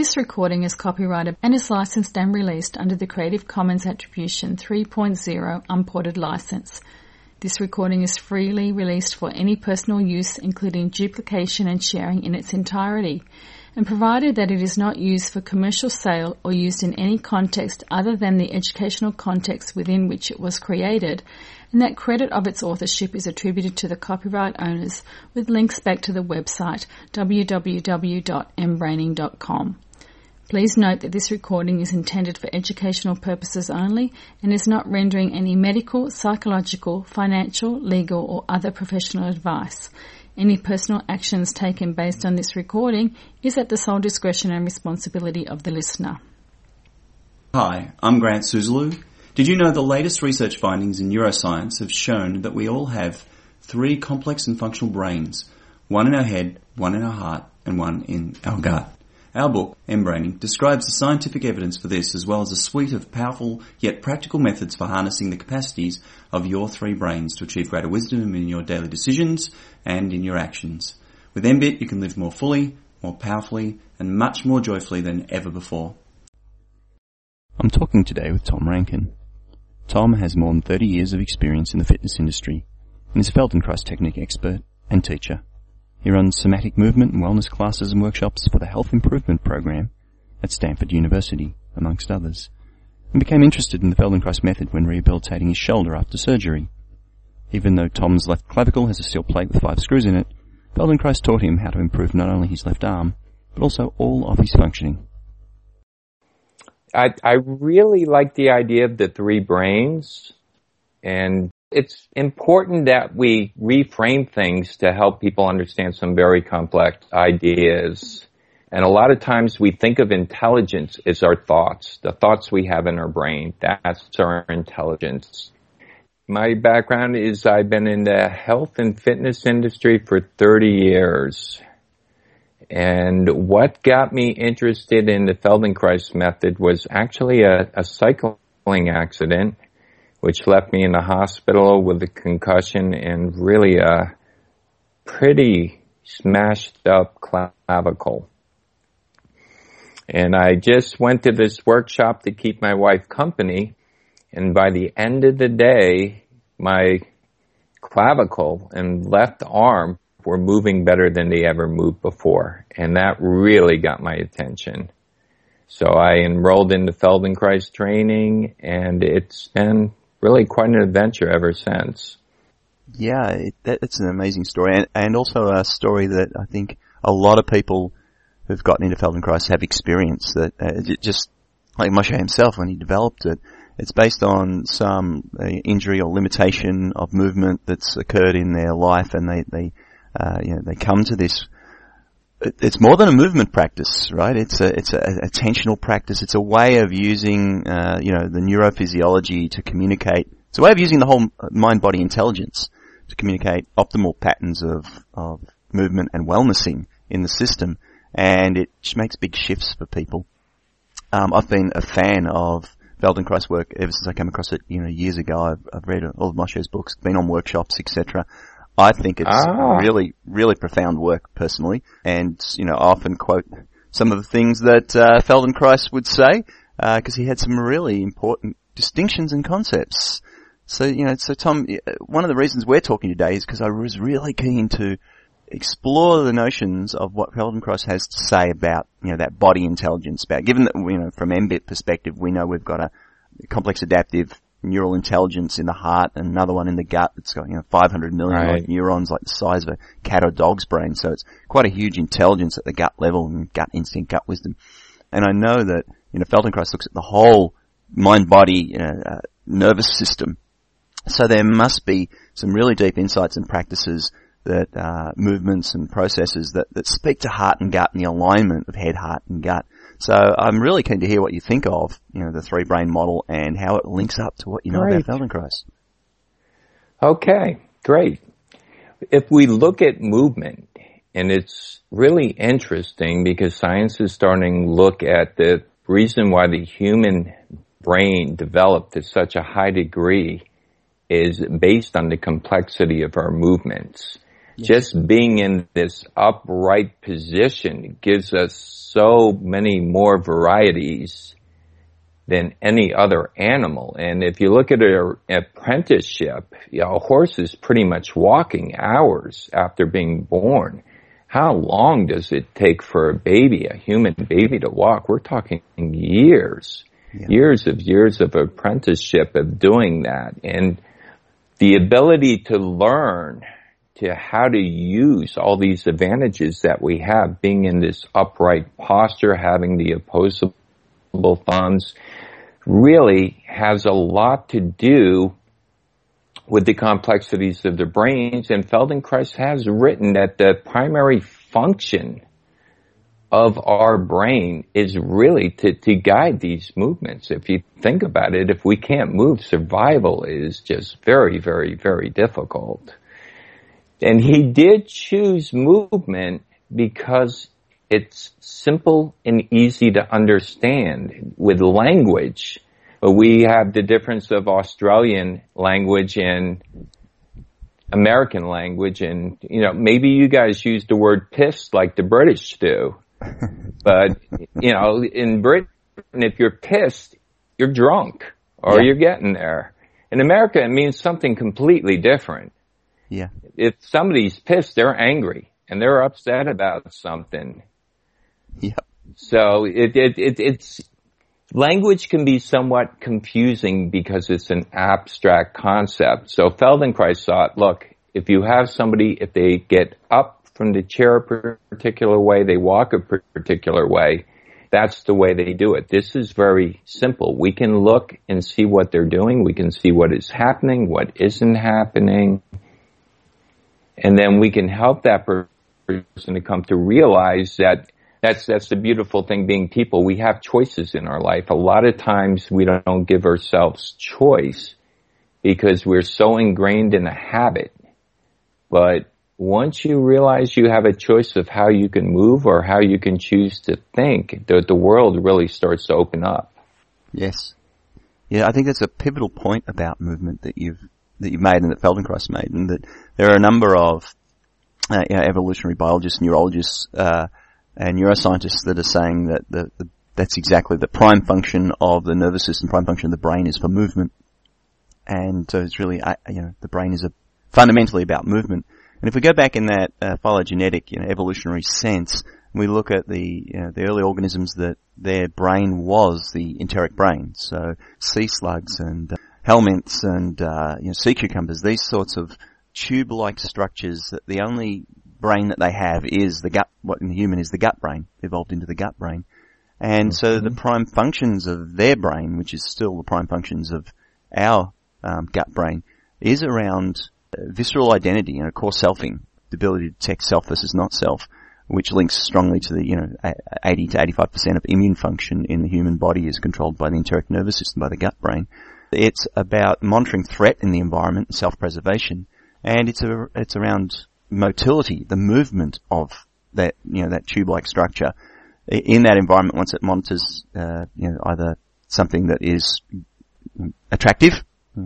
This recording is copyrighted and is licensed and released under the Creative Commons Attribution 3.0 Unported License. This recording is freely released for any personal use, including duplication and sharing in its entirety, and provided that it is not used for commercial sale or used in any context other than the educational context within which it was created, and that credit of its authorship is attributed to the copyright owners, with links back to the website www.mbraining.com. Please note that this recording is intended for educational purposes only and is not rendering any medical, psychological, financial, legal or other professional advice. Any personal actions taken based on this recording is at the sole discretion and responsibility of the listener. Hi, I'm Grant Susalu. Did you know the latest research findings in neuroscience have shown that we all have three complex and functional brains, one in our head, one in our heart and one in our gut? Our book, mBraining, describes the scientific evidence for this as well as a suite of powerful yet practical methods for harnessing the capacities of your three brains to achieve greater wisdom in your daily decisions and in your actions. With mBIT, you can live more fully, more powerfully, and much more joyfully than ever before. I'm talking today with Tom Rankin. Tom has more than 30 years of experience in the fitness industry and is a Feldenkrais technique expert and teacher. He runs somatic movement and wellness classes and workshops for the Health Improvement Program at Stanford University, amongst others, and became interested in the Feldenkrais method when rehabilitating his shoulder after surgery. Even though Tom's left clavicle has a steel plate with 5 screws in it, Feldenkrais taught him how to improve not only his left arm, but also all of his functioning. I really like the idea of the three brains, and it's important that we reframe things to help people understand some very complex ideas. And a lot of times we think of intelligence as our thoughts, the thoughts we have in our brain. That's our intelligence. My background is I've been in the health and fitness industry for 30 years. And what got me interested in the Feldenkrais method was actually a cycling accident, which left me in the hospital with a concussion and really a pretty smashed up clavicle. And I just went to this workshop to keep my wife company, and by the end of the day, my clavicle and left arm were moving better than they ever moved before, and that really got my attention. So I enrolled in the Feldenkrais training, and it's been really quite an adventure ever since. Yeah, it's an amazing story, and also a story that I think a lot of people who've gotten into Feldenkrais have experienced. That just like Moshe himself, when he developed it, it's based on some injury or limitation of movement that's occurred in their life, and they come to this. It's more than a movement practice, right? It's a attentional practice. It's a way of using, the neurophysiology to communicate. It's a way of using the whole mind-body intelligence to communicate optimal patterns of movement and wellnessing in the system. And it makes big shifts for people. I've been a fan of Feldenkrais work ever since I came across it, years ago. I've read all of Moshe's books, been on workshops, etc. I think it's really, really profound work personally, and I often quote some of the things that Feldenkrais would say because he had some really important distinctions and concepts. So so Tom, one of the reasons we're talking today is because I was really keen to explore the notions of what Feldenkrais has to say about that body intelligence. About given that from mBIT perspective, we know we've got a complex adaptive neural intelligence in the heart and another one in the gut that's got 500 million right. Neurons, like the size of a cat or dog's brain. So it's quite a huge intelligence at the gut level, and gut instinct, gut wisdom. And I know that Feldenkrais looks at the whole mind body nervous system. So there must be some really deep insights and practices that movements and processes that speak to heart and gut and the alignment of head, heart and gut. So I'm really keen to hear what you think of, the three-brain model and how it links up to what you know about Feldenkrais. Okay, great. If we look at movement, and it's really interesting because science is starting to look at the reason why the human brain developed to such a high degree is based on the complexity of our movements. Just being in this upright position gives us so many more varieties than any other animal. And if you look at an apprenticeship, you know, a horse is pretty much walking hours after being born. How long does it take for a baby, a human baby, to walk? We're talking years, years of apprenticeship of doing that. And the ability to learn to how to use all these advantages that we have, being in this upright posture, having the opposable thumbs, really has a lot to do with the complexities of the brains. And Feldenkrais has written that the primary function of our brain is really to guide these movements. If you think about it, if we can't move, survival is just very, very, very difficult. And he did choose movement because it's simple and easy to understand with language. We have the difference of Australian language and American language. And, you know, maybe you guys use the word pissed like the British do. But, you know, in Britain, if you're pissed, you're drunk or you're getting there. In America, it means something completely different. Yeah. If somebody's pissed, they're angry and they're upset about something. Yeah. So it's language can be somewhat confusing because it's an abstract concept. So Feldenkrais thought, look, if you have somebody, if they get up from the chair a particular way, they walk a particular way, that's the way they do it. This is very simple. We can look and see what they're doing. We can see what is happening, what isn't happening. And then we can help that person to come to realize that that's the beautiful thing being people. We have choices in our life. A lot of times we don't give ourselves choice because we're so ingrained in a habit. But once you realize you have a choice of how you can move or how you can choose to think, the world really starts to open up. Yes. Yeah, I think that's a pivotal point about movement that you've made and that Feldenkrais made, and that there are a number of evolutionary biologists, neurologists, and neuroscientists that are saying that that's exactly the prime function of the nervous system, prime function of the brain is for movement. And so it's really, the brain is fundamentally about movement. And if we go back in that phylogenetic, evolutionary sense, we look at the early organisms that their brain was the enteric brain, so sea slugs and helminths and sea cucumbers, these sorts of tube-like structures that the only brain that they have is the gut. What in the human is the gut brain, evolved into the gut brain, and so the prime functions of their brain, which is still the prime functions of our gut brain, is around visceral identity and core selfing, the ability to detect self versus not self, which links strongly to the 80 to 85% of immune function in the human body is controlled by the enteric nervous system, by the gut brain. It's about monitoring threat in the environment and self-preservation, and it's around motility, the movement of that that tube-like structure in that environment. Once it monitors either something that is attractive,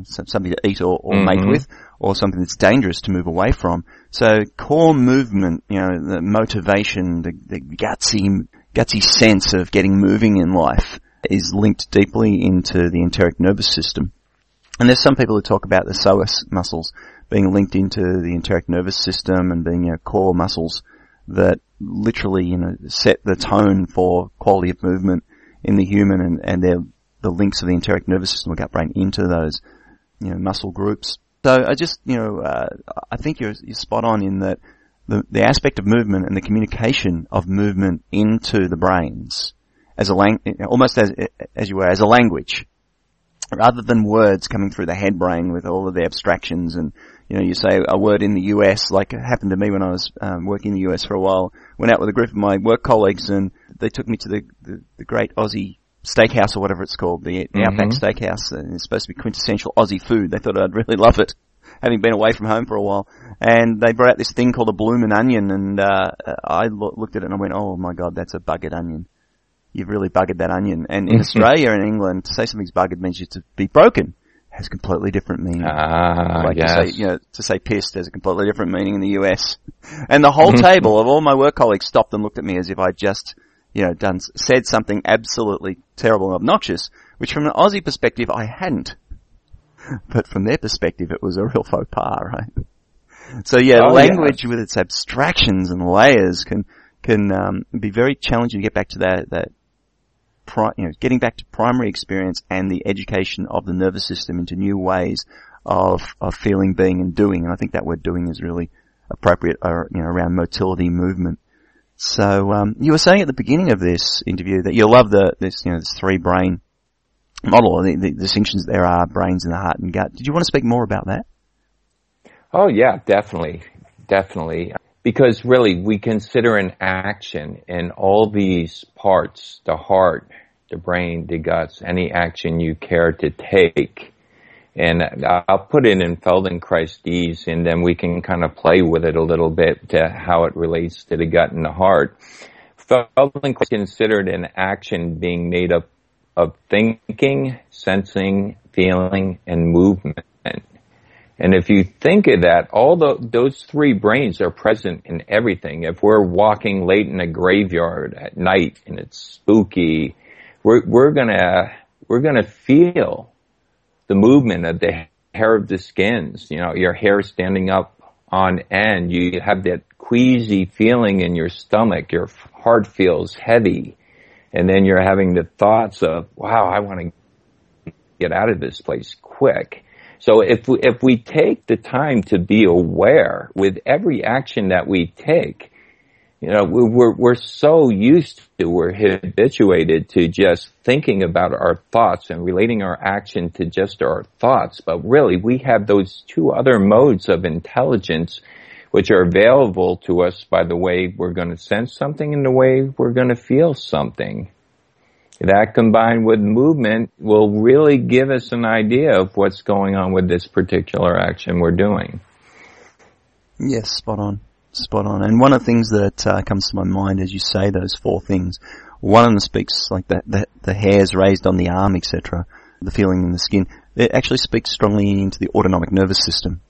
something to eat or mate with, or something that's dangerous to move away from. So core movement, the motivation, the gutsy sense of getting moving in life, is linked deeply into the enteric nervous system. And there's some people who talk about the psoas muscles being linked into the enteric nervous system and being core muscles that literally set the tone for quality of movement in the human, and they're the links of the enteric nervous system or gut brain into those muscle groups. So I just I think you're spot on in that the aspect of movement and the communication of movement into the brains as a as a language, rather than words coming through the head brain with all of the abstractions. And you say a word in the US, like it happened to me when I was working in the US for a while. Went out with a group of my work colleagues, and they took me to the great Aussie steakhouse, or whatever it's called, the Outback Steakhouse. And it's supposed to be quintessential Aussie food. They thought I'd really love it, having been away from home for a while. And they brought out this thing called a bloomin' onion, and I looked at it and I went, oh my God, that's a buggered onion. You've really buggered that onion. And in Australia and England, to say something's buggered means you to be broken. has completely different meaning. To say pissed has a completely different meaning in the US. And the whole table of all my work colleagues stopped and looked at me as if I just, said something absolutely terrible and obnoxious, which from an Aussie perspective I hadn't. But from their perspective it was a real faux pas, right? So language with its abstractions and layers can be very challenging to get back to getting back to primary experience and the education of the nervous system into new ways of feeling, being, and doing. And I think that word "doing" is really appropriate, around motility, movement. So you were saying at the beginning of this interview that you love this three brain model. The distinctions there are brains in the heart and gut. Did you want to speak more about that? Oh yeah, definitely. Because really, we consider an action in all these parts, the heart, the brain, the guts, any action you care to take. And I'll put it in Feldenkraisese, and then we can kind of play with it a little bit to how it relates to the gut and the heart. Feldenkrais considered an action being made up of thinking, sensing, feeling, and movement. And if you think of that, those three brains are present in everything. If we're walking late in a graveyard at night and it's spooky, we're gonna feel the movement of the hair of the skins. Your hair standing up on end. You have that queasy feeling in your stomach. Your heart feels heavy, and then you're having the thoughts of, "Wow, I want to get out of this place quick." So if we take the time to be aware with every action that we take, we're so used to, we're habituated to just thinking about our thoughts and relating our action to just our thoughts. But really, we have those two other modes of intelligence which are available to us by the way we're going to sense something and the way we're going to feel something. That combined with movement will really give us an idea of what's going on with this particular action we're doing. Yes, spot on. And one of the things that comes to my mind as you say those four things, one of them speaks like that, the hairs raised on the arm, etc., the feeling in the skin. It actually speaks strongly into the autonomic nervous system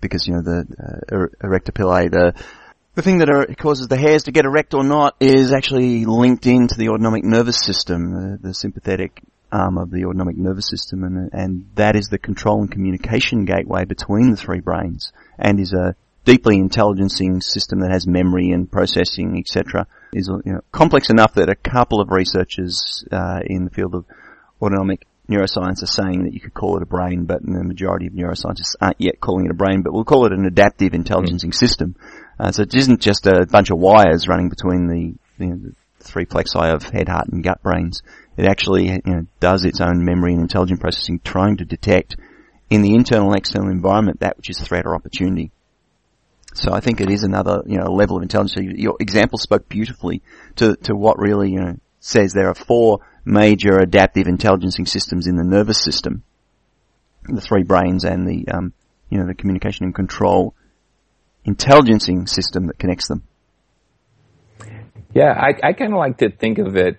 because, the arrector pili, the thing that causes the hairs to get erect or not is actually linked into the autonomic nervous system, the sympathetic arm of the autonomic nervous system, and that is the control and communication gateway between the three brains and is a deeply intelligencing system that has memory and processing, etc. Is complex enough that a couple of researchers in the field of autonomic neuroscience are saying that you could call it a brain, but the majority of neuroscientists aren't yet calling it a brain, but we'll call it an adaptive intelligencing system. So it isn't just a bunch of wires running between the three plexi of head, heart, and gut brains. It actually does its own memory and intelligent processing, trying to detect in the internal and external environment that which is threat or opportunity. So I think it is another level of intelligence. So your example spoke beautifully to what really says there are four major adaptive intelligencing systems in the nervous system, the three brains and the the communication and control intelligencing system that connects them. Yeah, I kind of like to think of it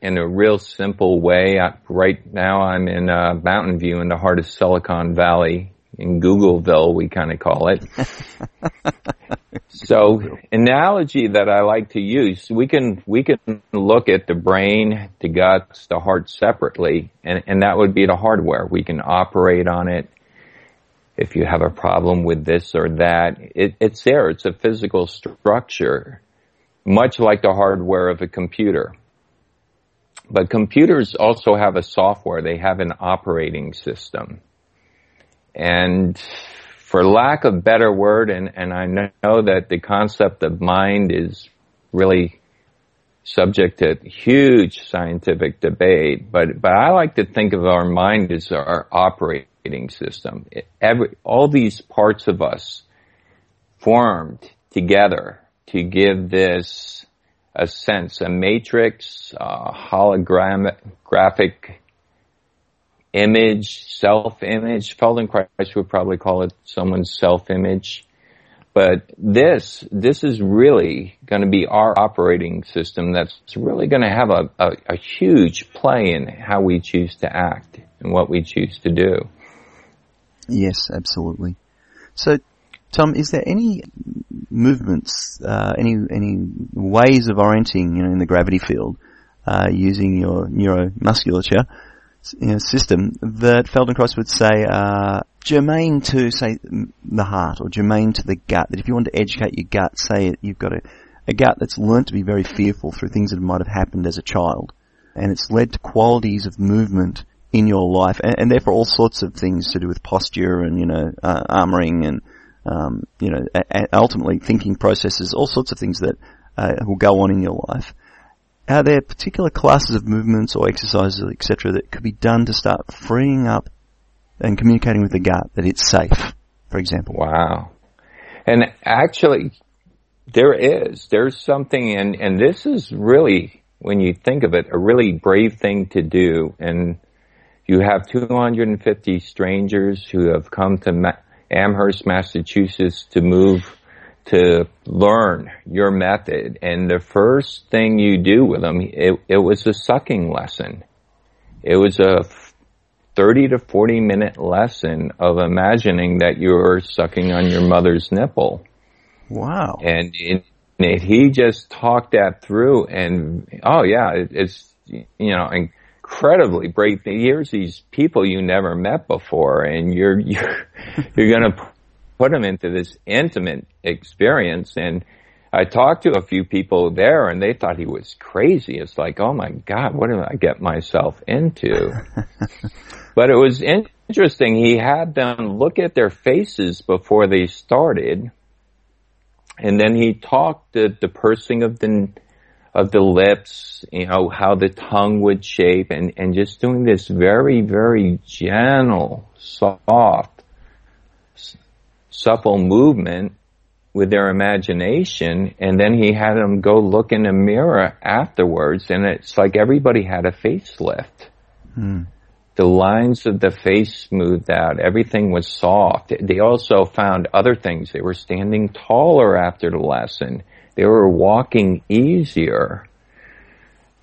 in a real simple way. Right now I'm in Mountain View in the heart of Silicon Valley, in Googleville we kind of call it. So analogy that I like to use, we can look at the brain, the guts, the heart separately, and that would be the hardware. We can operate on it. If you have a problem with this or that, it's there. It's a physical structure, much like the hardware of a computer. But computers also have a software. They have an operating system. And for lack of better word, and I know that the concept of mind is really subject to huge scientific debate, but I like to think of our mind as our operating system. All these parts of us formed together to give this a sense, a matrix, a holographic image, self-image. Feldenkrais would probably call it someone's self-image. But this is really going to be our operating system that's really going to have a huge play in how we choose to act and what we choose to do. Yes, absolutely. So, Tom, is there any movements, any ways of orienting, in the gravity field, using your neuromusculature system that Feldenkrais would say are germane to, say, the heart or germane to the gut? That if you want to educate your gut, say you've got a gut that's learnt to be very fearful through things that might have happened as a child, and it's led to qualities of movement in your life, and therefore all sorts of things to do with posture and, armoring and, ultimately thinking processes, all sorts of things that will go on in your life. Are there particular classes of movements or exercises, etc., that could be done to start freeing up and communicating with the gut that it's safe, for example? Wow. And actually, there's something, and this is really, when you think of it, a really brave thing to do. And you have 250 strangers who have come to Amherst, Massachusetts to learn your method. And the first thing you do with them, it was a sucking lesson. It was a 30 to 40 minute lesson of imagining that you're sucking on your mother's nipple. Wow. And he just talked that through, and it's, incredibly brave. Here's these people you never met before, and you're going to put them into this intimate experience. And I talked to a few people there, and they thought he was crazy. It's like, oh my God, what did I get myself into? But it was interesting. He had them look at their faces before they started, and then he talked the pursing of the lips, how the tongue would shape, and just doing this very, very gentle, soft, supple movement with their imagination. And then he had them go look in the mirror afterwards, and it's like everybody had a facelift. Hmm. The lines of the face smoothed out. Everything was soft. They also found other things. They were standing taller after the lesson. They were walking easier.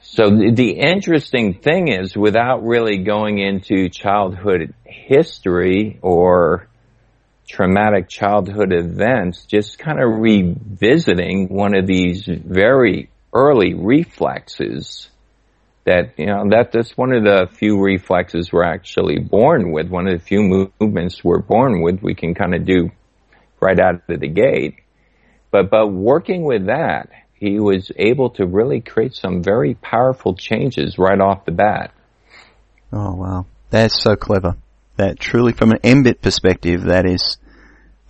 So the interesting thing is, without really going into childhood history or traumatic childhood events, just kind of revisiting one of these very early reflexes that, that's one of the few reflexes we're actually born with, one of the few movements we're born with, we can kind of do right out of the gate. But working with that, he was able to really create some very powerful changes right off the bat. Oh, wow. That's so clever. That truly, from an mBIT perspective, that is,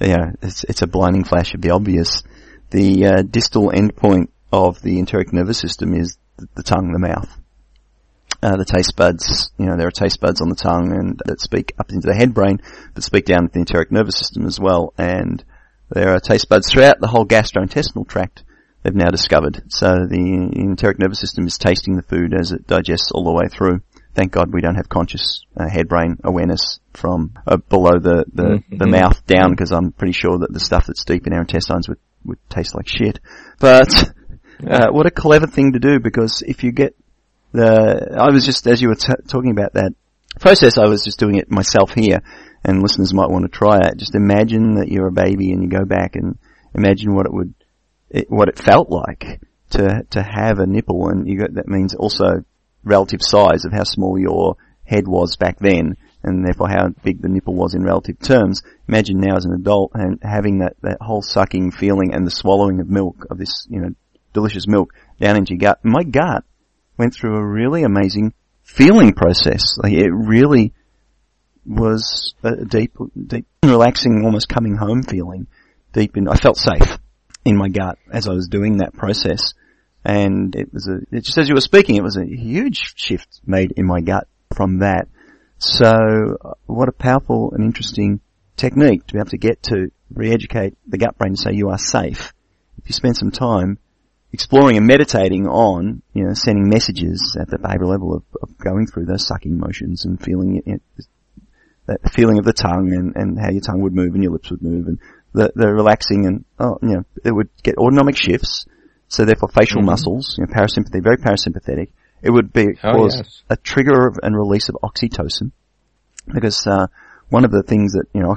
it's a blinding flash of the obvious. The distal endpoint of the enteric nervous system is the tongue, the mouth. The taste buds, there are taste buds on the tongue and that speak up into the head brain, but speak down to the enteric nervous system as well. And there are taste buds throughout the whole gastrointestinal tract, they've now discovered. So the enteric nervous system is tasting the food as it digests all the way through. Thank God we don't have conscious head brain awareness from below the mouth down, because I'm pretty sure that the stuff that's deep in our intestines would taste like shit. But what a clever thing to do, because if you get I was just, as you were talking about that process, I was just doing it myself here, and listeners might want to try it. Just imagine that you're a baby and you go back and imagine what it felt like to have a nipple, and that means also relative size of how small your head was back then, and therefore how big the nipple was in relative terms. Imagine now as an adult and having that whole sucking feeling and the swallowing of milk, of this, delicious milk down into your gut. My gut went through a really amazing feeling process. Like, it really was a deep, deep, relaxing, almost coming home feeling. I felt safe in my gut as I was doing that process. And it was just as you were speaking, it was a huge shift made in my gut from that. So what a powerful and interesting technique to be able to get to re-educate the gut brain to say you are safe. If you spend some time exploring and meditating on, sending messages at the baby level of going through those sucking motions and feeling that feeling of the tongue and how your tongue would move and your lips would move and the relaxing and, it would get autonomic shifts. So therefore facial muscles, parasympathy, very parasympathetic. It would cause a trigger and release of oxytocin, because one of the things that, you know,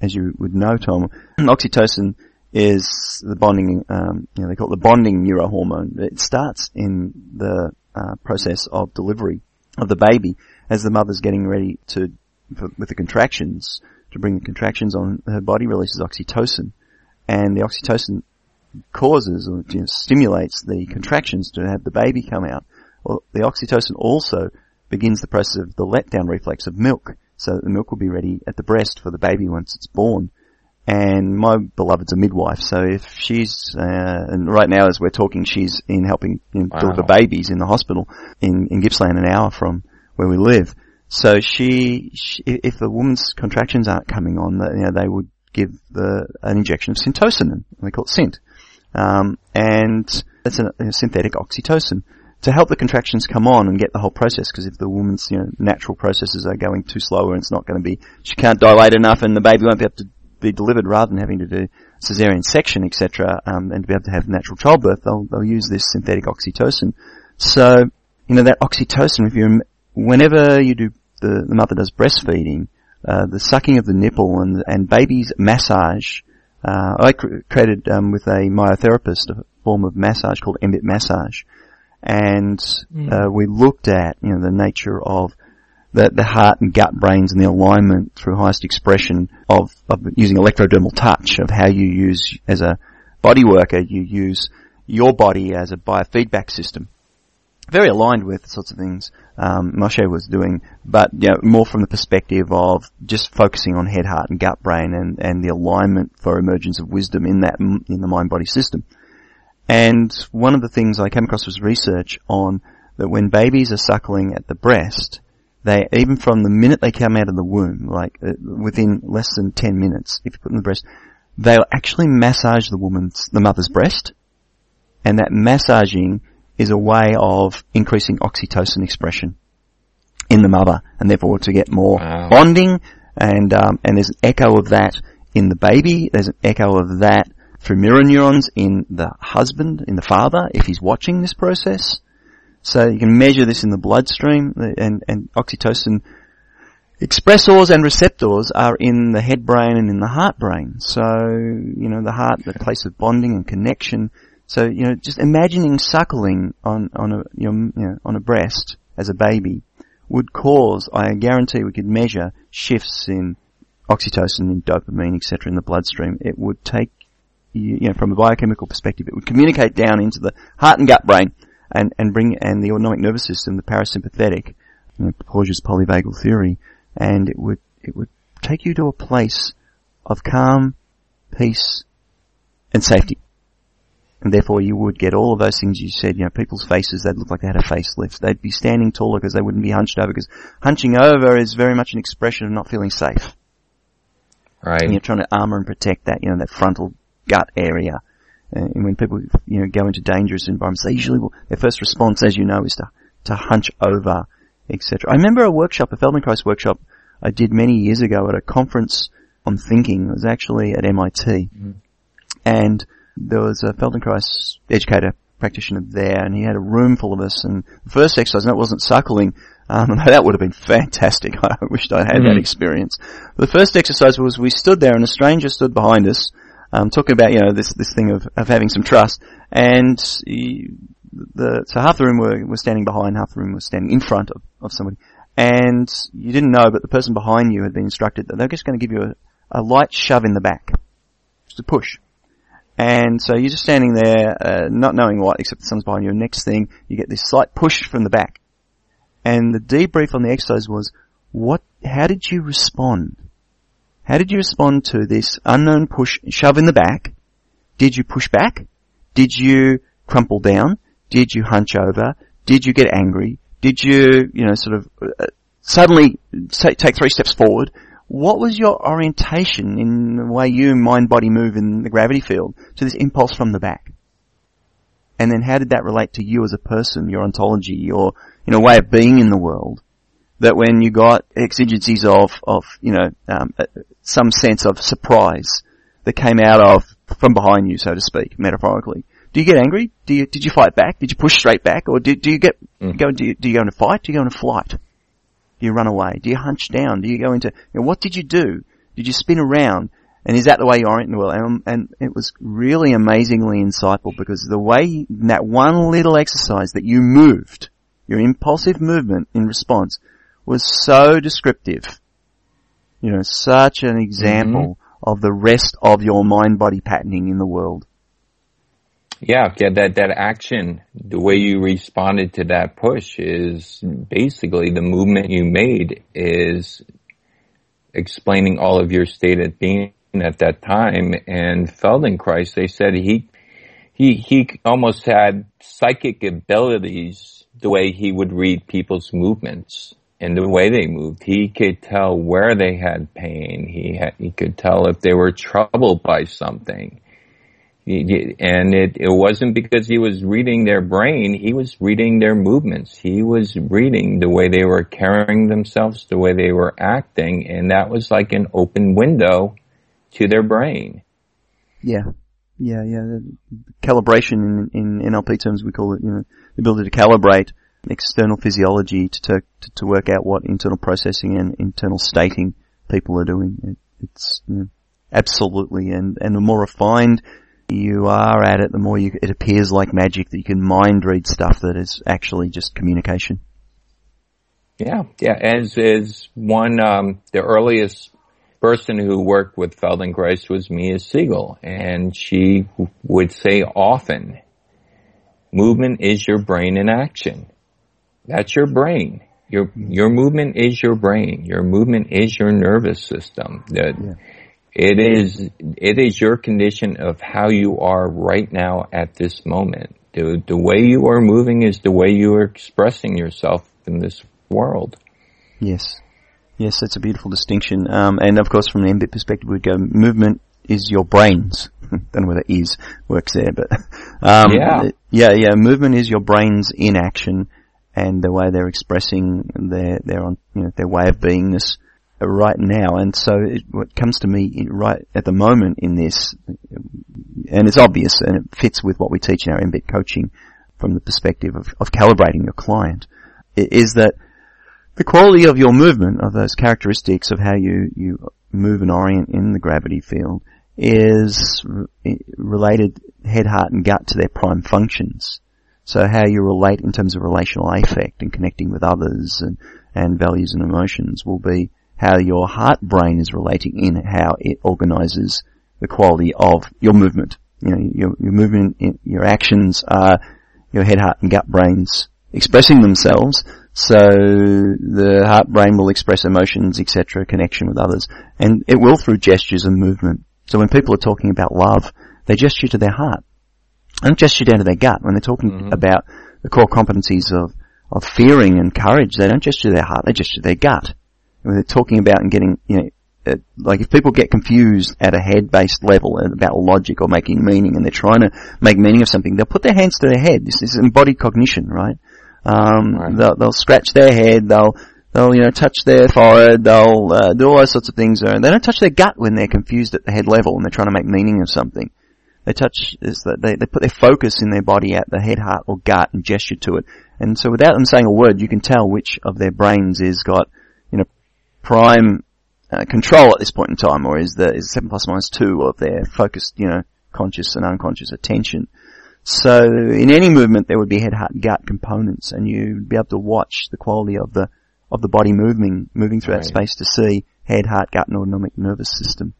as you would know, Tom, oxytocin is the bonding, you know, they call it the bonding neurohormone. It starts in the process of delivery of the baby as the mother's getting ready to, with the contractions, to bring the contractions on, her body releases oxytocin. And the oxytocin causes or, you know, stimulates the contractions to have the baby come out. Well, the oxytocin also begins the process of the letdown reflex of milk, so that the milk will be ready at the breast for the baby once it's born. And my beloved's a midwife, so if she's, and right now as we're talking, she's in helping, you know, deliver babies in the hospital in Gippsland, an hour from where we live. So she if the woman's contractions aren't coming on, you know, they would give an injection of syntocin, they call it Synt. And that's a synthetic oxytocin to help the contractions come on and get the whole process, because if the woman's, you know, natural processes are going too slow, and it's not going to be, she can't dilate enough and the baby won't be able to be delivered, rather than having to do cesarean section, etc., and to be able to have natural childbirth, they'll use this synthetic oxytocin. So, you know, that oxytocin, whenever you do, the mother does breastfeeding, the sucking of the nipple and baby's massage, I created, with a myotherapist, a form of massage called mBIT Massage. And, we looked at, you know, the nature of the heart and gut brains and the alignment through highest expression of using electrodermal touch, of how you use, as a body worker, you use your body as a biofeedback system. Very aligned with the sorts of things Moshe was doing, but, you know, more from the perspective of just focusing on head, heart, and gut brain, and the alignment for emergence of wisdom in that, in the mind body system. And one of the things I came across was research on that when babies are suckling at the breast, they, even from the minute they come out of the womb, like within less than 10 minutes, if you put in the breast, they'll actually massage the mother's breast, and that massaging is a way of increasing oxytocin expression in the mother, and therefore to get more bonding, and there's an echo of that in the baby, there's an echo of that through mirror neurons in the husband, in the father, if he's watching this process. So you can measure this in the bloodstream, and oxytocin expressors and receptors are in the head brain and in the heart brain. So, you know, the heart, the place of bonding and connection. So, you know, just imagining suckling on a breast as a baby would cause, I guarantee we could measure shifts in oxytocin and dopamine, etc., in the bloodstream. It would take, you know, from a biochemical perspective, it would communicate down into the heart and gut brain and bring, and the autonomic nervous system, the parasympathetic, you know, Porges' polyvagal theory, and it would take you to a place of calm, peace, and safety. And therefore you would get all of those things you said, you know, people's faces, they'd look like they had a facelift. They'd be standing taller because they wouldn't be hunched over, because hunching over is very much an expression of not feeling safe. Right. And you're trying to armor and protect that, you know, that frontal gut area. And when people, you know, go into dangerous environments, they usually will, their first response, as you know, is to hunch over, etc. I remember a Feldenkrais workshop I did many years ago at a conference on thinking. It was actually at MIT. Mm-hmm. And there was a Feldenkrais educator practitioner there, and he had a room full of us, and the first exercise, and it wasn't suckling, that would have been fantastic. I wished I had that experience. But the first exercise was, we stood there and a stranger stood behind us, talking about, you know, this thing of having some trust, and so half the room were standing behind, half the room was standing in front of somebody, and you didn't know, but the person behind you had been instructed that they're just going to give you a light shove in the back, just a push. And so you're just standing there, not knowing what, except the sun's behind you. Next thing, you get this slight push from the back. And the debrief on the exercise was, how did you respond? How did you respond to this unknown shove in the back? Did you push back? Did you crumple down? Did you hunch over? Did you get angry? Did you, you know, sort of, suddenly take three steps forward? What was your orientation in the way you mind-body move in the gravity field to this impulse from the back? And then how did that relate to you as a person, your ontology, your, you know, way of being in the world? That when you got exigencies of you know, some sense of surprise that came out from behind you, so to speak, metaphorically. Do you get angry? Did you fight back? Did you push straight back? Or do you go into fight? Do you go into flight? Do you run away? Do you hunch down? Do you go into, you know, what did you do? Did you spin around? And is that the way you orient in the world? And it was really amazingly insightful, because the way in that one little exercise that you moved, your impulsive movement in response, was so descriptive. You know, such an example of the rest of your mind-body patterning in the world. Yeah, that action, the way you responded to that push is basically the movement you made is explaining all of your state of being at that time. And Feldenkrais, they said he almost had psychic abilities the way he would read people's movements and the way they moved. He could tell where they had pain. He could tell if they were troubled by something. And it wasn't because he was reading their brain, he was reading their movements. He was reading the way they were carrying themselves, the way they were acting, and that was like an open window to their brain. Yeah. Calibration in NLP terms, we call it, you know, the ability to calibrate external physiology to work out what internal processing and internal stating people are doing. It's, you know, absolutely, and the more refined you are at it, the more it appears like magic that you can mind read stuff that is actually just communication. Yeah. As is one, the earliest person who worked with Feldenkrais was Mia Siegel, and she would say often, movement is your brain in action. That's your brain. Your movement is your brain. Your movement is your nervous system. It is your condition of how you are right now at this moment. The way you are moving is the way you are expressing yourself in this world. Yes, that's a beautiful distinction. And of course, from an mBIT perspective, we'd go movement is your brains. Don't know whether is works there, but movement is your brains in action, and the way they're expressing their way of beingness right now. And so what comes to me right at the moment in this, and it's obvious and it fits with what we teach in our mBIT coaching from the perspective of calibrating your client, is that the quality of your movement, of those characteristics of how you move and orient in the gravity field, is related head, heart and gut to their prime functions. So how you relate in terms of relational affect and connecting with others and values and emotions will be how your heart brain is relating in how it organizes the quality of your movement. You know, your movement, your actions are your head, heart and gut brains expressing themselves. So the heart brain will express emotions, etc., connection with others. And it will through gestures and movement. So when people are talking about love, they gesture to their heart. They don't gesture down to their gut. When they're talking about the core competencies of fearing and courage, they don't gesture to their heart, they gesture to their gut. When they're talking about and getting, you know, like if people get confused at a head-based level about logic or making meaning, and they're trying to make meaning of something, they'll put their hands to their head. This is embodied cognition, right? They'll scratch their head, they'll, you know, touch their forehead, they'll do all those sorts of things. They don't touch their gut when they're confused at the head level and they're trying to make meaning of something. They put their focus in their body at the head, heart, or gut and gesture to it. And so without them saying a word, you can tell which of their brains is got prime control at this point in time, or is 7 plus minus 2 of their focused, you know, conscious and unconscious attention. So in any movement there would be head, heart, gut components, and you'd be able to watch the quality of the body moving through that space to see head, heart, gut and autonomic nervous system.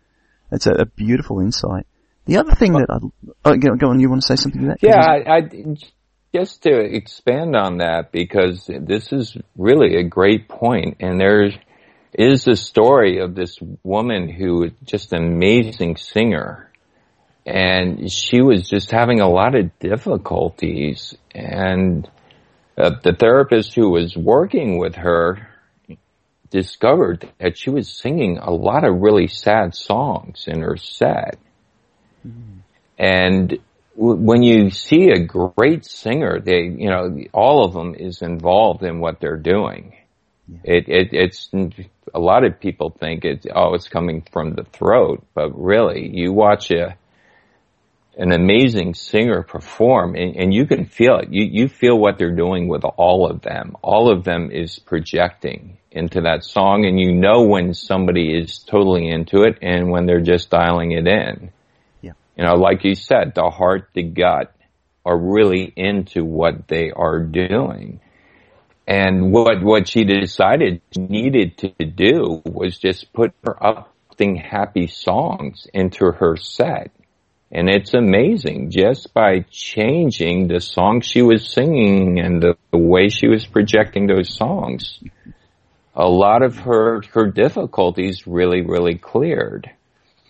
It's a beautiful insight. The other thing go on, you want to say something to that? Yeah, just to expand on that, because this is really a great point, and there's is the story of this woman who is just an amazing singer, and she was just having a lot of difficulties, and the therapist who was working with her discovered that she was singing a lot of really sad songs in her set. And when you see a great singer, they, you know, all of them is involved in what they're doing. Yeah. It's a lot of people think it's coming from the throat, but really you watch a an amazing singer perform, and you can feel it. You feel what they're doing with all of them. All of them is projecting into that song, and you know when somebody is totally into it and when they're just dialing it in. Yeah. You know, like you said, the heart, the gut are really into what they are doing. And what she decided she needed to do was just put her uplifting happy songs into her set. And it's amazing, just by changing the song she was singing and the way she was projecting those songs, a lot of her difficulties really cleared.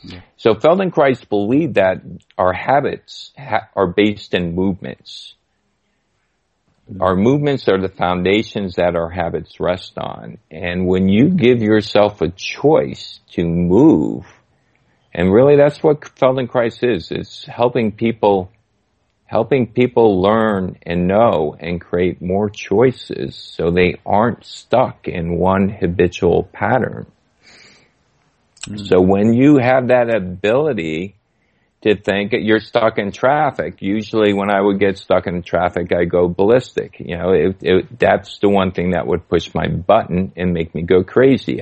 Yeah. So Feldenkrais believed that our habits are based in movements. Mm-hmm. Our movements are the foundations that our habits rest on. And when you give yourself a choice to move, and really, that's what Feldenkrais is. It's helping people learn and know and create more choices so they aren't stuck in one habitual pattern. Mm. So when you have that ability to think you're stuck in traffic, usually when I would get stuck in traffic, I go ballistic. You know, that's the one thing that would push my button and make me go crazy.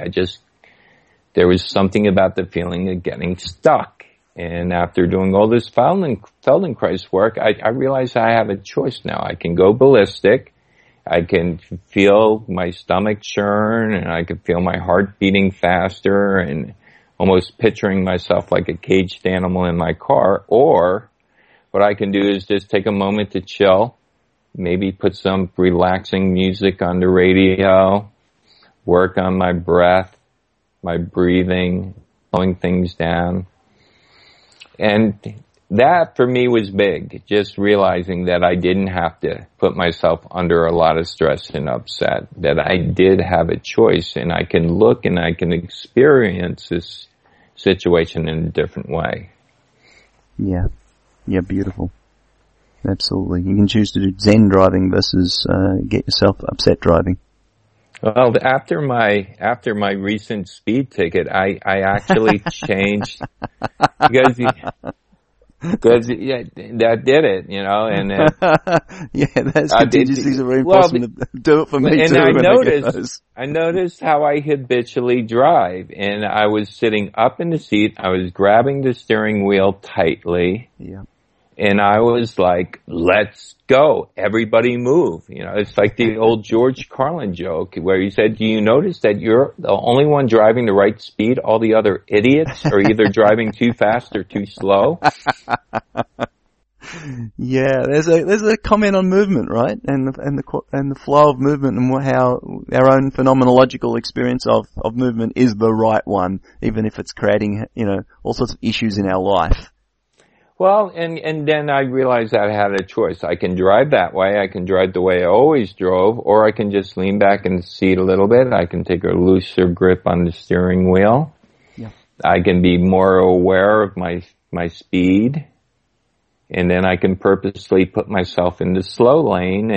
There was something about the feeling of getting stuck. And after doing all this Feldenkrais work, I realized I have a choice now. I can go ballistic. I can feel my stomach churn, and I can feel my heart beating faster and almost picturing myself like a caged animal in my car. Or what I can do is just take a moment to chill, maybe put some relaxing music on the radio, work on my breath, my breathing, slowing things down. And that for me was big, just realizing that I didn't have to put myself under a lot of stress and upset, that I did have a choice and I can look and I can experience this situation in a different way. Yeah. Yeah, beautiful. Absolutely. You can choose to do Zen driving versus get yourself upset driving. Well, after my recent speed ticket, I actually changed because yeah, that did it, you know, and yeah, that's contingencies are very possible to do it for me too. And I noticed how I habitually drive, and I was sitting up in the seat, I was grabbing the steering wheel tightly. Yeah. And I was like, let's go. Everybody move. You know, it's like the old George Carlin joke where he said, do you notice that you're the only one driving the right speed? All the other idiots are either driving too fast or too slow. Yeah, there's a comment on movement, right? And the flow of movement and how our own phenomenological experience of movement is the right one, even if it's creating, you know, all sorts of issues in our life. Well, and then I realized I had a choice. I can drive that way. I can drive the way I always drove, or I can just lean back in the seat a little bit. I can take a looser grip on the steering wheel. Yeah. I can be more aware of my speed, and then I can purposely put myself in the slow lane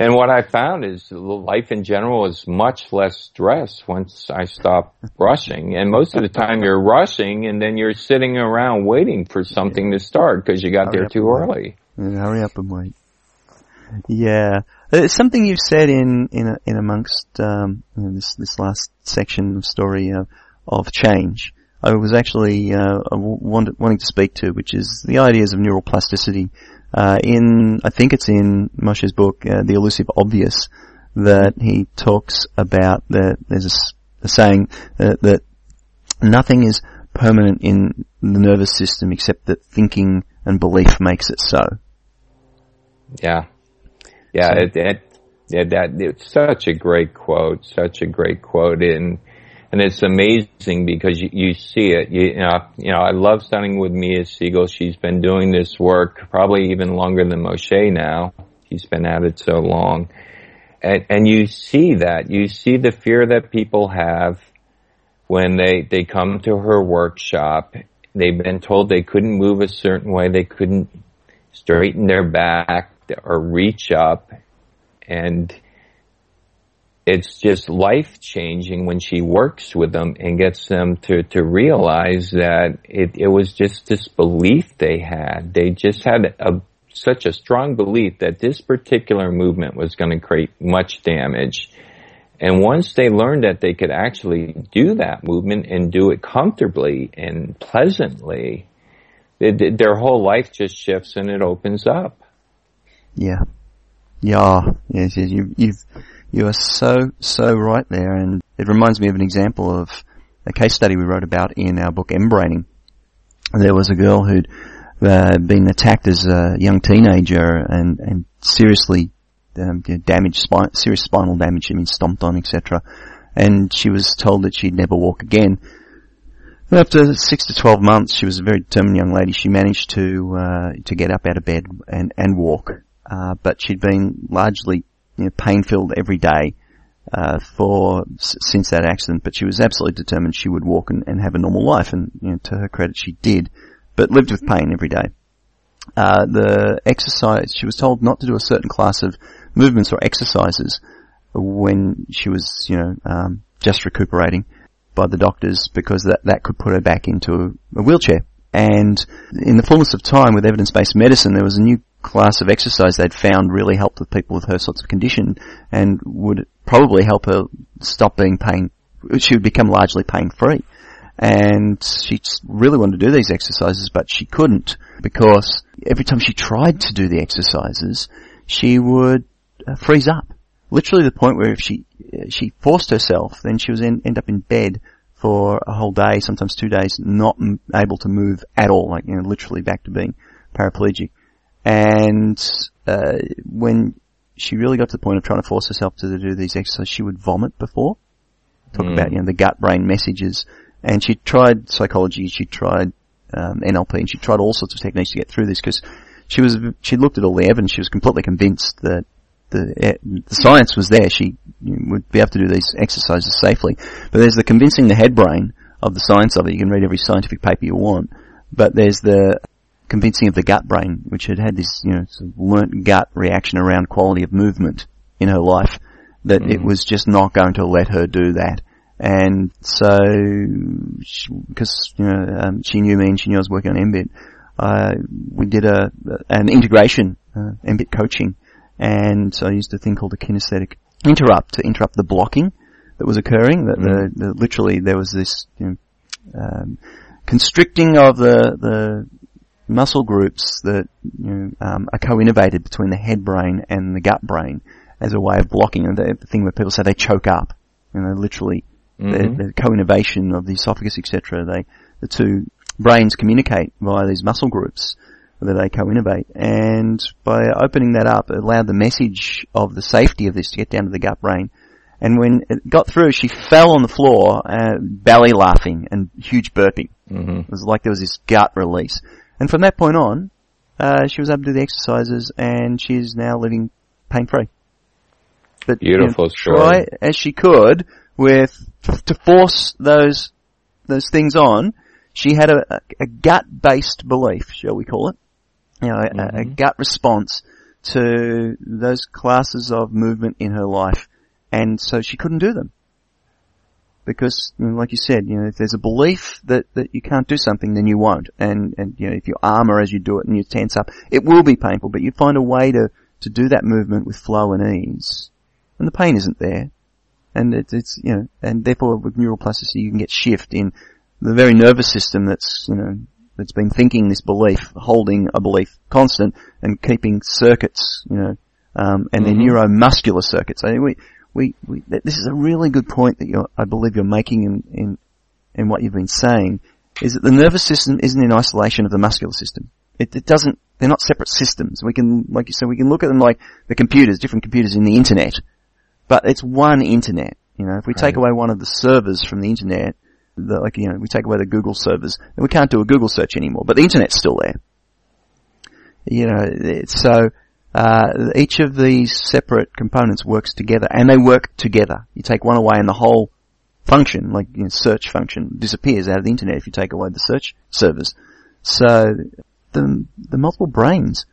and what I found is life in general is much less stress once I stop rushing. And most of the time you're rushing and then you're sitting around waiting for something to start because you got there too early. Yeah, hurry up and wait. Yeah. It's something you've said in amongst, this last section of story of change. I was actually, wanting to speak to, which is the ideas of neuroplasticity. I think it's in Moshe's book, The Elusive Obvious, that he talks about that there's a saying that nothing is permanent in the nervous system except that thinking and belief makes it so. Yeah. Yeah, so. It's such a great quote, And it's amazing because you see it. You know, I love studying with Mia Siegel. She's been doing this work probably even longer than Moshe now. He's been at it so long. And you see that. You see the fear that people have when they come to her workshop. They've been told they couldn't move a certain way. They couldn't straighten their back or reach up. And it's just life-changing when she works with them and gets them to realize that it was just this belief they had. They just had such a strong belief that this particular movement was going to create much damage. And once they learned that they could actually do that movement and do it comfortably and pleasantly, their whole life just shifts and it opens up. Yeah. Yeah. Yes, you are so right there. And it reminds me of an example of a case study we wrote about in our book, mBraining. There was a girl who'd been attacked as a young teenager and seriously damaged, serious spinal damage, stomped on, etc. And she was told that she'd never walk again. And after 6 to 12 months, she was a very determined young lady. She managed to get up out of bed and walk. But she'd been largely pain-filled every day since that accident. But she was absolutely determined she would walk and have a normal life. And to her credit, she did, but lived with pain every day. The exercise, she was told not to do a certain class of movements or exercises when she was, just recuperating by the doctors, because that could put her back into a wheelchair. And in the fullness of time with evidence-based medicine, there was a new class of exercise they'd found really helped with people with her sorts of condition and would probably help her stop being pain. She would become largely pain-free. And she really wanted to do these exercises, but she couldn't, because every time she tried to do the exercises, she would freeze up. Literally to the point where if she forced herself, then she was end up in bed for a whole day, sometimes 2 days, not able to move at all, like, literally back to being paraplegic. And when she really got to the point of trying to force herself to do these exercises, she would vomit before. Talk about, the gut-brain messages. And she tried psychology, she tried NLP, and she tried all sorts of techniques to get through this, because she looked at all the evidence. She was completely convinced that the science was there. She would be able to do these exercises safely. But there's the convincing the head brain of the science of it. You can read every scientific paper you want, but there's the convincing of the gut brain, which had this sort of learnt gut reaction around quality of movement in her life, that it was just not going to let her do that. And so, because she knew me and she knew I was working on mBIT, we did an integration, mBIT coaching, and so I used a thing called a kinesthetic interrupt to interrupt the blocking that was occurring. That literally there was this constricting of the muscle groups that are co-innervated between the head brain and the gut brain as a way of blocking. And the thing where people say they choke up, literally. The co-innervation of the esophagus, etc. The two brains communicate via these muscle groups that they co-innervate. And by opening that up, it allowed the message of the safety of this to get down to the gut brain. And when it got through, she fell on the floor, belly laughing and huge burping. Mm-hmm. It was like there was this gut release. And from that point on, she was able to do the exercises, and she's now living pain-free. But, beautiful story. Try as she could to force those things on, she had a gut-based belief, shall we call it? A gut response to those classes of movement in her life, and so she couldn't do them. Because, like you said, if there's a belief that you can't do something, then you won't. And if you armor as you do it and you tense up, it will be painful, but you find a way to do that movement with flow and ease, and the pain isn't there. And it's and therefore with neural plasticity you can get shift in the very nervous system that's that's been thinking this belief, holding a belief constant, and keeping circuits and their neuromuscular circuits. I mean, we this is a really good point that I believe you're making in what you've been saying, is that the nervous system isn't in isolation of the muscular system. It doesn't. They're not separate systems. We can, like you said, we can look at them like the computers, different computers in the internet. But it's one internet, If we take away one of the servers from the internet, we take away the Google servers, and we can't do a Google search anymore. But the internet's still there, So each of these separate components works together, and they work together. You take one away, and the whole function, like search function, disappears out of the internet if you take away the search servers. So the multiple brains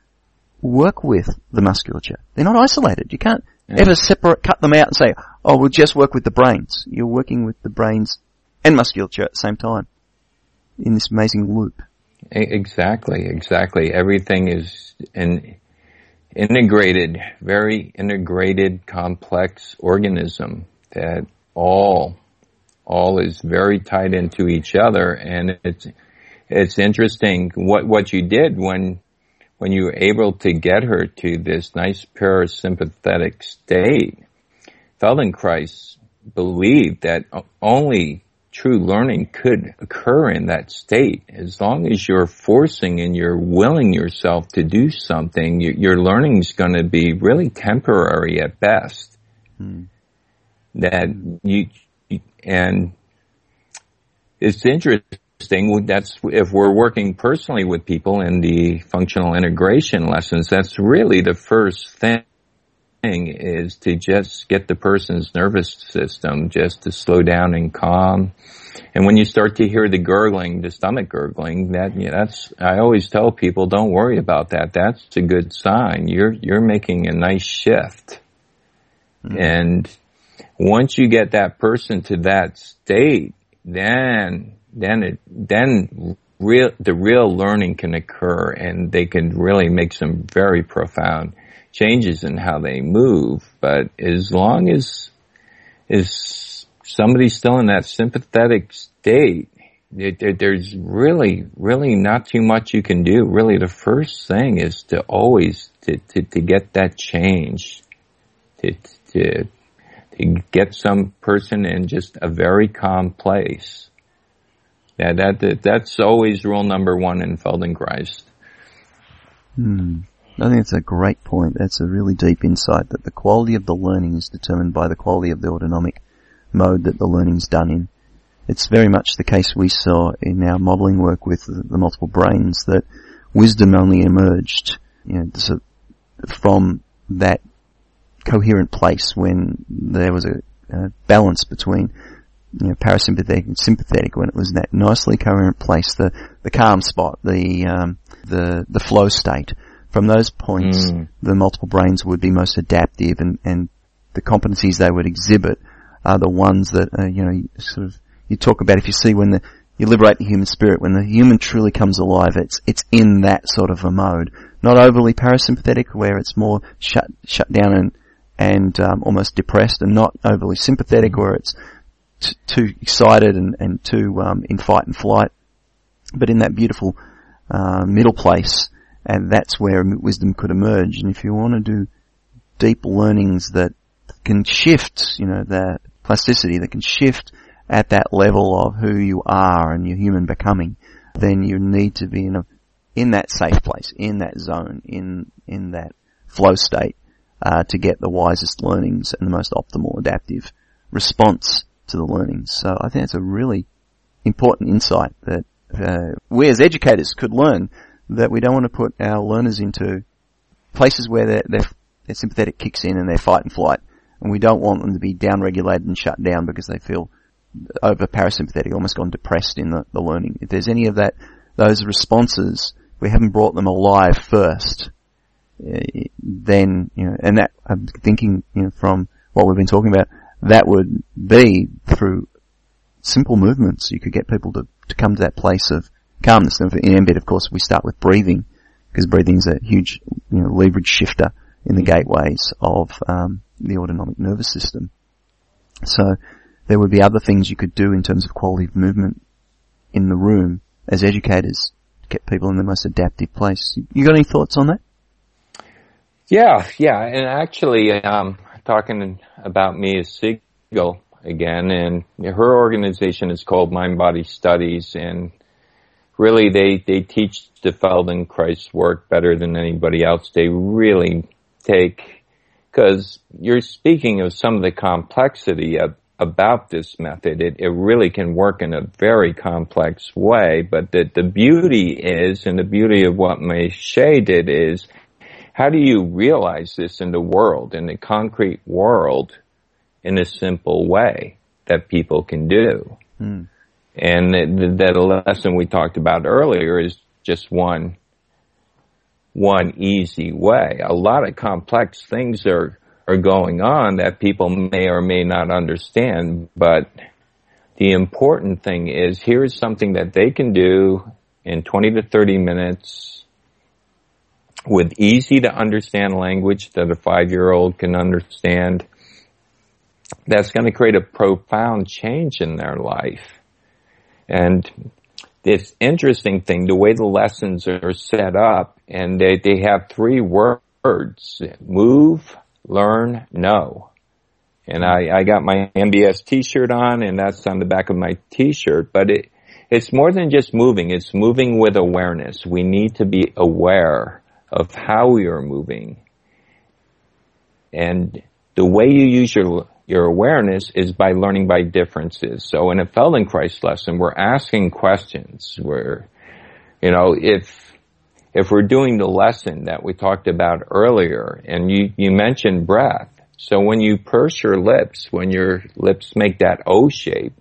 work with the musculature. They're not isolated. You can't Yeah. Ever separate, cut them out and say, oh, we'll just work with the brains. You're working with the brains and musculature at the same time in this amazing loop. Exactly, exactly. Everything is an integrated, very integrated, complex organism that all is very tied into each other. And it's interesting what you did when you were able to get her to this nice parasympathetic state. Feldenkrais believed that only true learning could occur in that state. As long as you're forcing and you're willing yourself to do something, your learning is going to be really temporary at best. Mm. That you and it's interesting. That's if we're working personally with people in the functional integration lessons, that's really the first thing is to just get the person's nervous system just to slow down and calm. And when you start to hear the gurgling, the stomach gurgling, that's I always tell people, don't worry about that. That's a good sign. You're making a nice shift. Mm-hmm. And once you get that person to that state, the real learning can occur, and they can really make some very profound changes in how they move. But as long as somebody's still in that sympathetic state, there's really not too much you can do. Really, the first thing is to always to get that change, to get some person in just a very calm place. Yeah, that's always rule number one in Feldenkrais. I think that's a great point. That's a really deep insight, that the quality of the learning is determined by the quality of the autonomic mode that the learning's done in. It's very much the case we saw in our modelling work with the multiple brains, that wisdom only emerged, from that coherent place when there was a balance between parasympathetic and sympathetic, when it was in that nicely coherent place, the calm spot, the flow state. From those points, the multiple brains would be most adaptive, and the competencies they would exhibit are the ones that, you talk about, if you see when you liberate the human spirit, when the human truly comes alive, it's in that sort of a mode. Not overly parasympathetic, where it's more shut down and almost depressed, and not overly sympathetic, where it's too excited and too in fight and flight, but in that beautiful middle place, and that's where wisdom could emerge. And if you want to do deep learnings that can shift, that plasticity that can shift at that level of who you are and your human becoming, then you need to be in that safe place, in that zone, in that flow state, to get the wisest learnings and the most optimal adaptive response to the learning. So I think it's a really important insight that we as educators could learn, that we don't want to put our learners into places where their sympathetic kicks in and their fight and flight, and we don't want them to be downregulated and shut down because they feel over parasympathetic, almost gone depressed in the learning. If there's any of those responses, we haven't brought them alive first, then, and that I'm thinking, from what we've been talking about, that would be through simple movements. You could get people to come to that place of calmness. And in mBIT, of course, we start with breathing, because breathing is a huge, leverage shifter in the gateways of the autonomic nervous system. So there would be other things you could do in terms of quality of movement in the room as educators to get people in the most adaptive place. You got any thoughts on that? Yeah, and actually, talking about Mia Siegel again, and her organization is called Mind Body Studies, and really they teach the Feldenkrais work better than anybody else. They really because you're speaking of some of the complexity about this method. It really can work in a very complex way, but the beauty is, and the beauty of what Moshe did is, how do you realize this in the world, in the concrete world, in a simple way that people can do? Mm. And that lesson we talked about earlier is just one easy way. A lot of complex things are are going on that people may or may not understand, but the important thing is here's something that they can do in 20 to 30 minutes with easy to understand language that a 5-year-old can understand that's going to create a profound change in their life. And this interesting thing, the way the lessons are set up, and they have 3 words: move, learn, know. And I got my MBS t-shirt on, and that's on the back of my t-shirt, but it's more than just moving. It's moving with awareness. We need to be aware of how we are moving. And the way you use your awareness is by learning by differences. So in a Feldenkrais lesson, we're asking questions. We're, you know, if we're doing the lesson that we talked about earlier, and you mentioned breath. So when you purse your lips, when your lips make that O shape,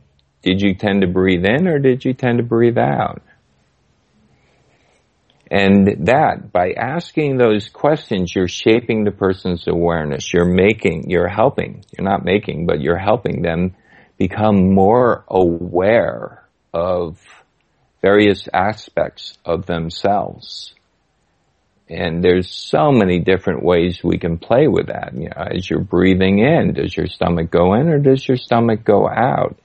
did you tend to breathe in or did you tend to breathe out? And that, by asking those questions, you're shaping the person's awareness. You're helping them become more aware of various aspects of themselves. And there's so many different ways we can play with that. You know, as you're breathing in, does your stomach go in or does your stomach go out?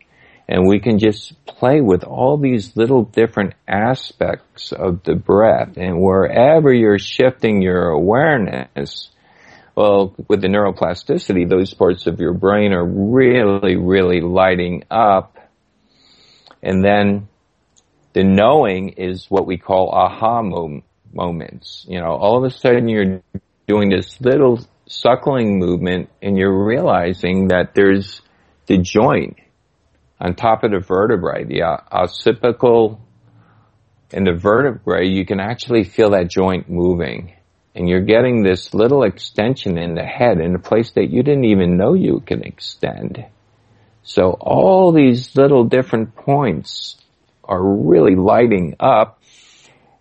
And we can just play with all these little different aspects of the breath. And wherever you're shifting your awareness, well, with the neuroplasticity, those parts of your brain are really, really lighting up. And then the knowing is what we call aha moments. You know, all of a sudden you're doing this little suckling movement and you're realizing that there's the joint on top of the vertebrae, the occipital and the vertebrae, you can actually feel that joint moving. And you're getting this little extension in the head in a place that you didn't even know you can extend. So all these little different points are really lighting up.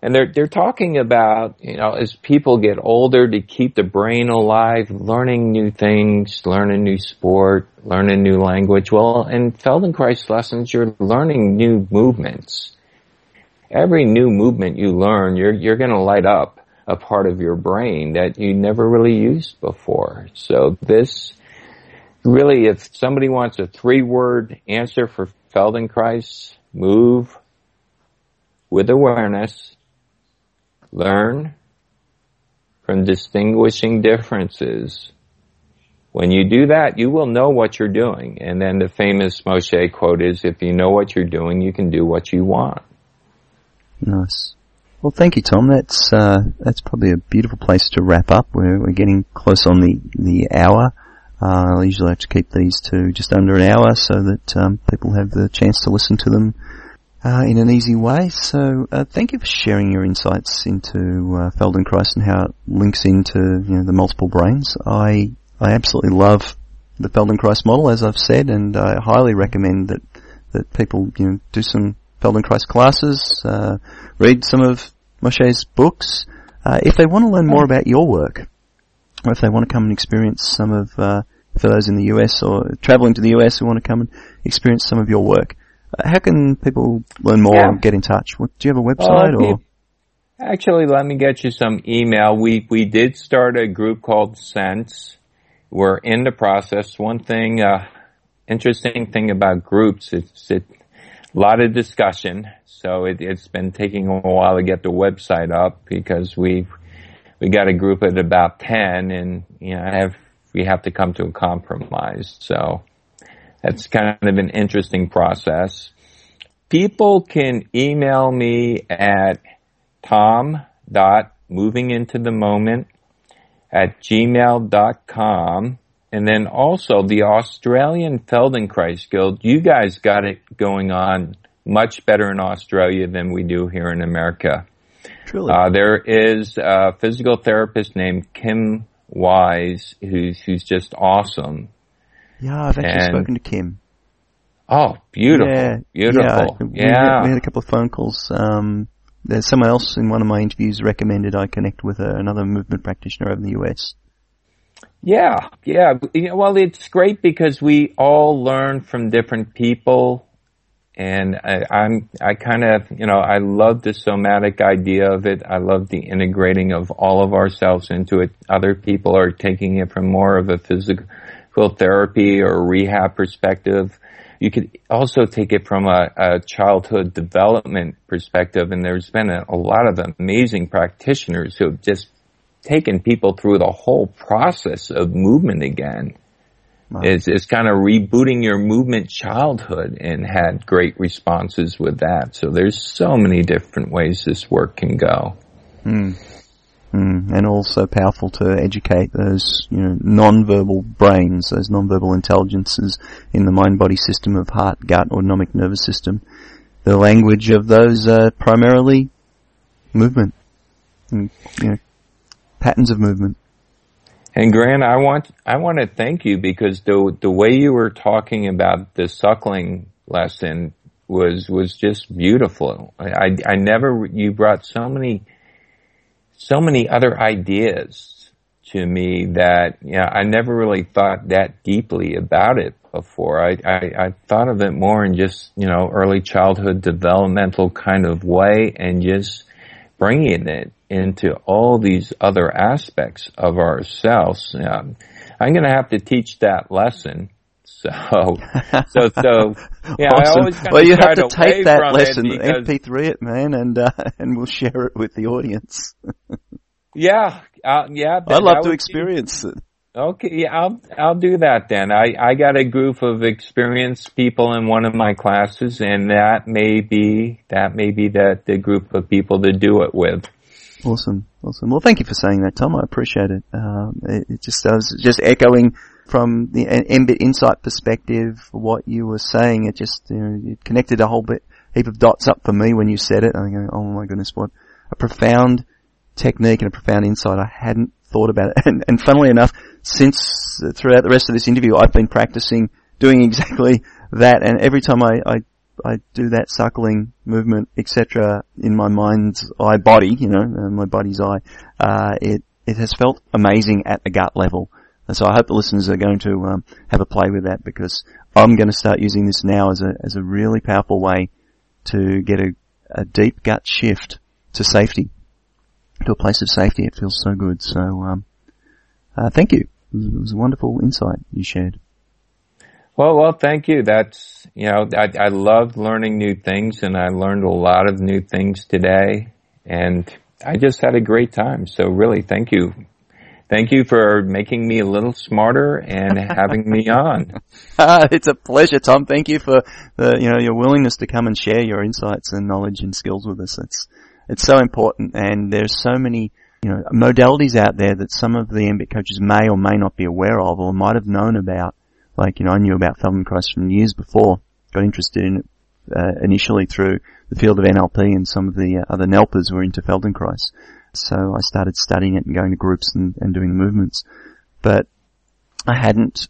And they're talking about, you know, as people get older, to keep the brain alive, learning new things, learn a new sport, learn a new language. Well, in Feldenkrais lessons, you're learning new movements. Every new movement you learn, you're going to light up a part of your brain that you never really used before. So this really, if somebody wants a 3-word answer for Feldenkrais, move with awareness, learn from distinguishing differences. When you do that, you will know what you're doing. And then the famous Moshe quote is, if you know what you're doing, you can do what you want. Nice. Well, thank you, Tom. That's probably a beautiful place to wrap up. We're getting close on the hour. I'll usually have to keep these to just under an hour so that people have the chance to listen to them in an easy way. So thank you for sharing your insights into Feldenkrais and how it links into, you know, the multiple brains. I absolutely love the Feldenkrais model, as I've said, and I highly recommend that people, you know, do some Feldenkrais classes, read some of Moshe's books. If they want to learn more about your work, or if they want to come and experience some of, for those in the US or traveling to the US who want to come and experience some of your work, how can people learn more and get in touch? Do you have a website? Actually, let me get you some email. We did start a group called Sense. We're in the process. One thing, interesting thing about groups, it's a lot of discussion. So it's been taking a while to get the website up because we got a group at about 10, and you know, we have to come to a compromise. So that's kind of an interesting process. People can email me at tom.movingintothemoment@gmail.com. And then also the Australian Feldenkrais Guild. You guys got it going on much better in Australia than we do here in America. Truly. There is a physical therapist named Kim Wise who's just awesome. Yeah, I've actually spoken to Kim. Oh, beautiful. Yeah, beautiful. Yeah. We had a couple of phone calls. There's someone else in one of my interviews recommended I connect with another movement practitioner over in the US. Yeah. Well, it's great because we all learn from different people. And I love the somatic idea of it. I love the integrating of all of ourselves into it. Other people are taking it from more of a physical therapy or rehab perspective. You could also take it from a childhood development perspective. And there's been a lot of amazing practitioners who have just taken people through the whole process of movement again. Wow. It's kind of rebooting your movement childhood and had great responses with that. So there's so many different ways this work can go. Mm. Mm. And also powerful to educate those, non-verbal brains, those non-verbal intelligences in the mind-body system of heart, gut, autonomic nervous system. The language of those are primarily movement and, patterns of movement. And Grant, I want to thank you because the way you were talking about the suckling lesson was just beautiful. You brought so many other ideas to me that, I never really thought that deeply about it before. I thought of it more in just, early childhood developmental kind of way and just bringing it into all these other aspects of ourselves. I'm going to have to teach that lesson. So yeah. Awesome. I always kind of you have to take that lesson, MP3 it, man, and we'll share it with the audience. Yeah. I'd love to experience it. Okay, yeah, I'll do that then. I got a group of experienced people in one of my classes, and that may be the group of people to do it with. Awesome. Well, thank you for saying that, Tom. I appreciate it. I was just echoing from the mBIT Insight perspective what you were saying. It just it connected a whole heap of dots up for me when you said it. I'm going, oh my goodness, what a profound technique and a profound insight. I hadn't thought about it. And funnily enough, since throughout the rest of this interview, I've been practicing doing exactly that. And every time I do that suckling movement, etc., in my mind's eye body, my body's eye, it has felt amazing at the gut level. And so I hope the listeners are going to have a play with that, because I'm going to start using this now as a really powerful way to get a deep gut shift to safety, to a place of safety. It feels so good. So thank you. It was a wonderful insight you shared. Well, thank you. That's, I love learning new things, and I learned a lot of new things today, and I just had a great time. So really, thank you. Thank you for making me a little smarter and having me on. It's a pleasure, Tom. Thank you for your willingness to come and share your insights and knowledge and skills with us. It's so important, and there's so many modalities out there that some of the mBIT coaches may or may not be aware of or might have known about. Like, I knew about Feldenkrais from years before, got interested in it initially through the field of NLP, and some of the other NLPers were into Feldenkrais. So I started studying it and going to groups and doing the movements. But I hadn't,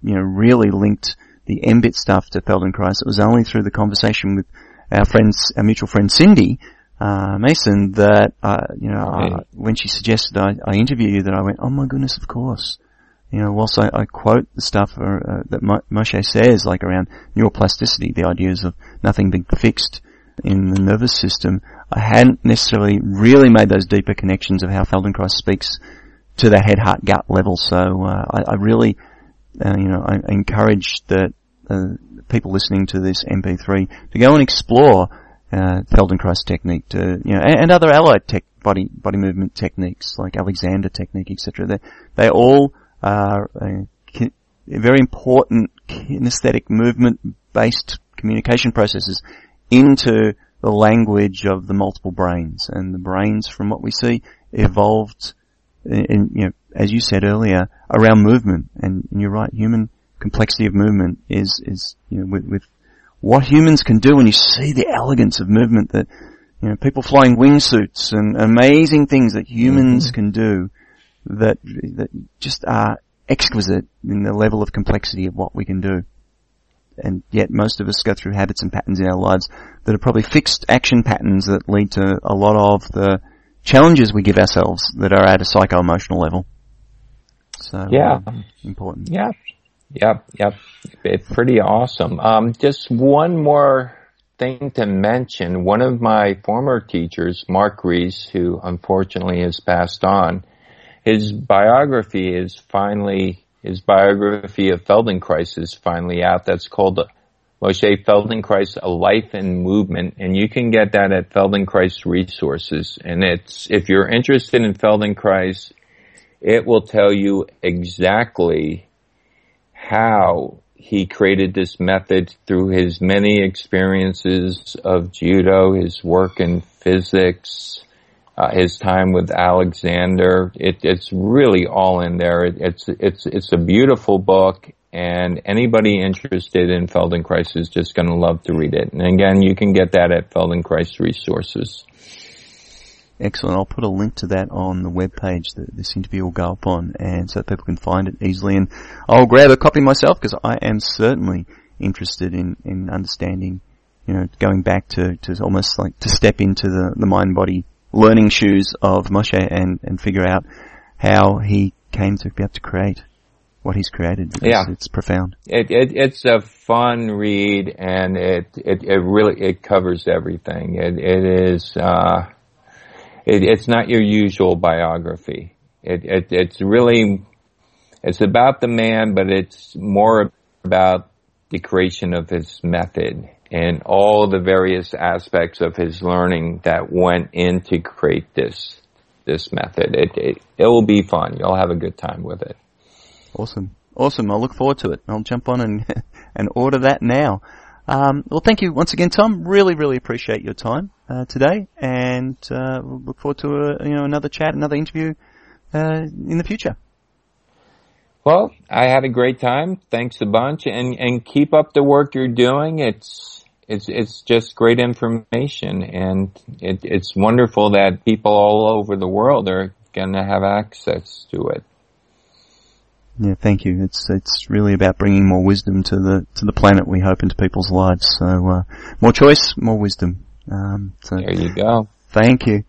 really linked the mBIT stuff to Feldenkrais. It was only through the conversation with our mutual friend Cindy Mason that, when she suggested I interview you, that I went, oh my goodness, of course. Whilst I quote the stuff that Moshe says, like around neuroplasticity, the ideas of nothing being fixed in the nervous system, I hadn't necessarily really made those deeper connections of how Feldenkrais speaks to the head, heart, gut level. So I really, I encourage that people listening to this MP3 to go and explore Feldenkrais technique, to, and other allied body movement techniques like Alexander technique, etc. They all are very important kinesthetic movement-based communication processes into the language of the multiple brains. And the brains, from what we see, evolved, as you said earlier, around movement. And you're right, human complexity of movement is with what humans can do when you see the elegance of movement that, people flying wingsuits and amazing things that humans can do that just are exquisite in the level of complexity of what we can do. And yet most of us go through habits and patterns in our lives that are probably fixed action patterns that lead to a lot of the challenges we give ourselves that are at a psycho-emotional level. So yeah, important. Yeah, yep. It's pretty awesome. Just one more thing to mention. One of my former teachers, Mark Reese, who unfortunately has passed on, his biography of Feldenkrais is finally out. That's called Moshe Feldenkrais, A Life in Movement, and you can get that at Feldenkrais Resources. And it's, if you're interested in Feldenkrais, it will tell you exactly how he created this method through his many experiences of judo, his work in physics, his time with Alexander. It's really all in there. It's a beautiful book, and anybody interested in Feldenkrais is just going to love to read it. And again, you can get that at Feldenkrais Resources. Excellent. I'll put a link to that on the webpage that this interview will go up on, and so that people can find it easily. And I'll grab a copy myself, because I am certainly interested in understanding, you know, going back to almost like to step into the mind-body learning shoes of Moshe and figure out how he came to be able to create what he's created. Yeah. It's profound. It's a fun read, and it really covers everything. It's not your usual biography. It's about the man, but it's more about the creation of his method and all the various aspects of his learning that went in to create this method. It will be fun. You'll have a good time with it. Awesome. I'll look forward to it. I'll jump on and order that now. Well, thank you once again, Tom. Really, really appreciate your time today, and we'll look forward to another chat, another interview in the future. Well, I had a great time. Thanks a bunch, and keep up the work you're doing. It's just great information, and it's wonderful that people all over the world are going to have access to it. Yeah, thank you. It's really about bringing more wisdom to the planet, we hope, into people's lives. So, more choice, more wisdom. So there you go. Thank you.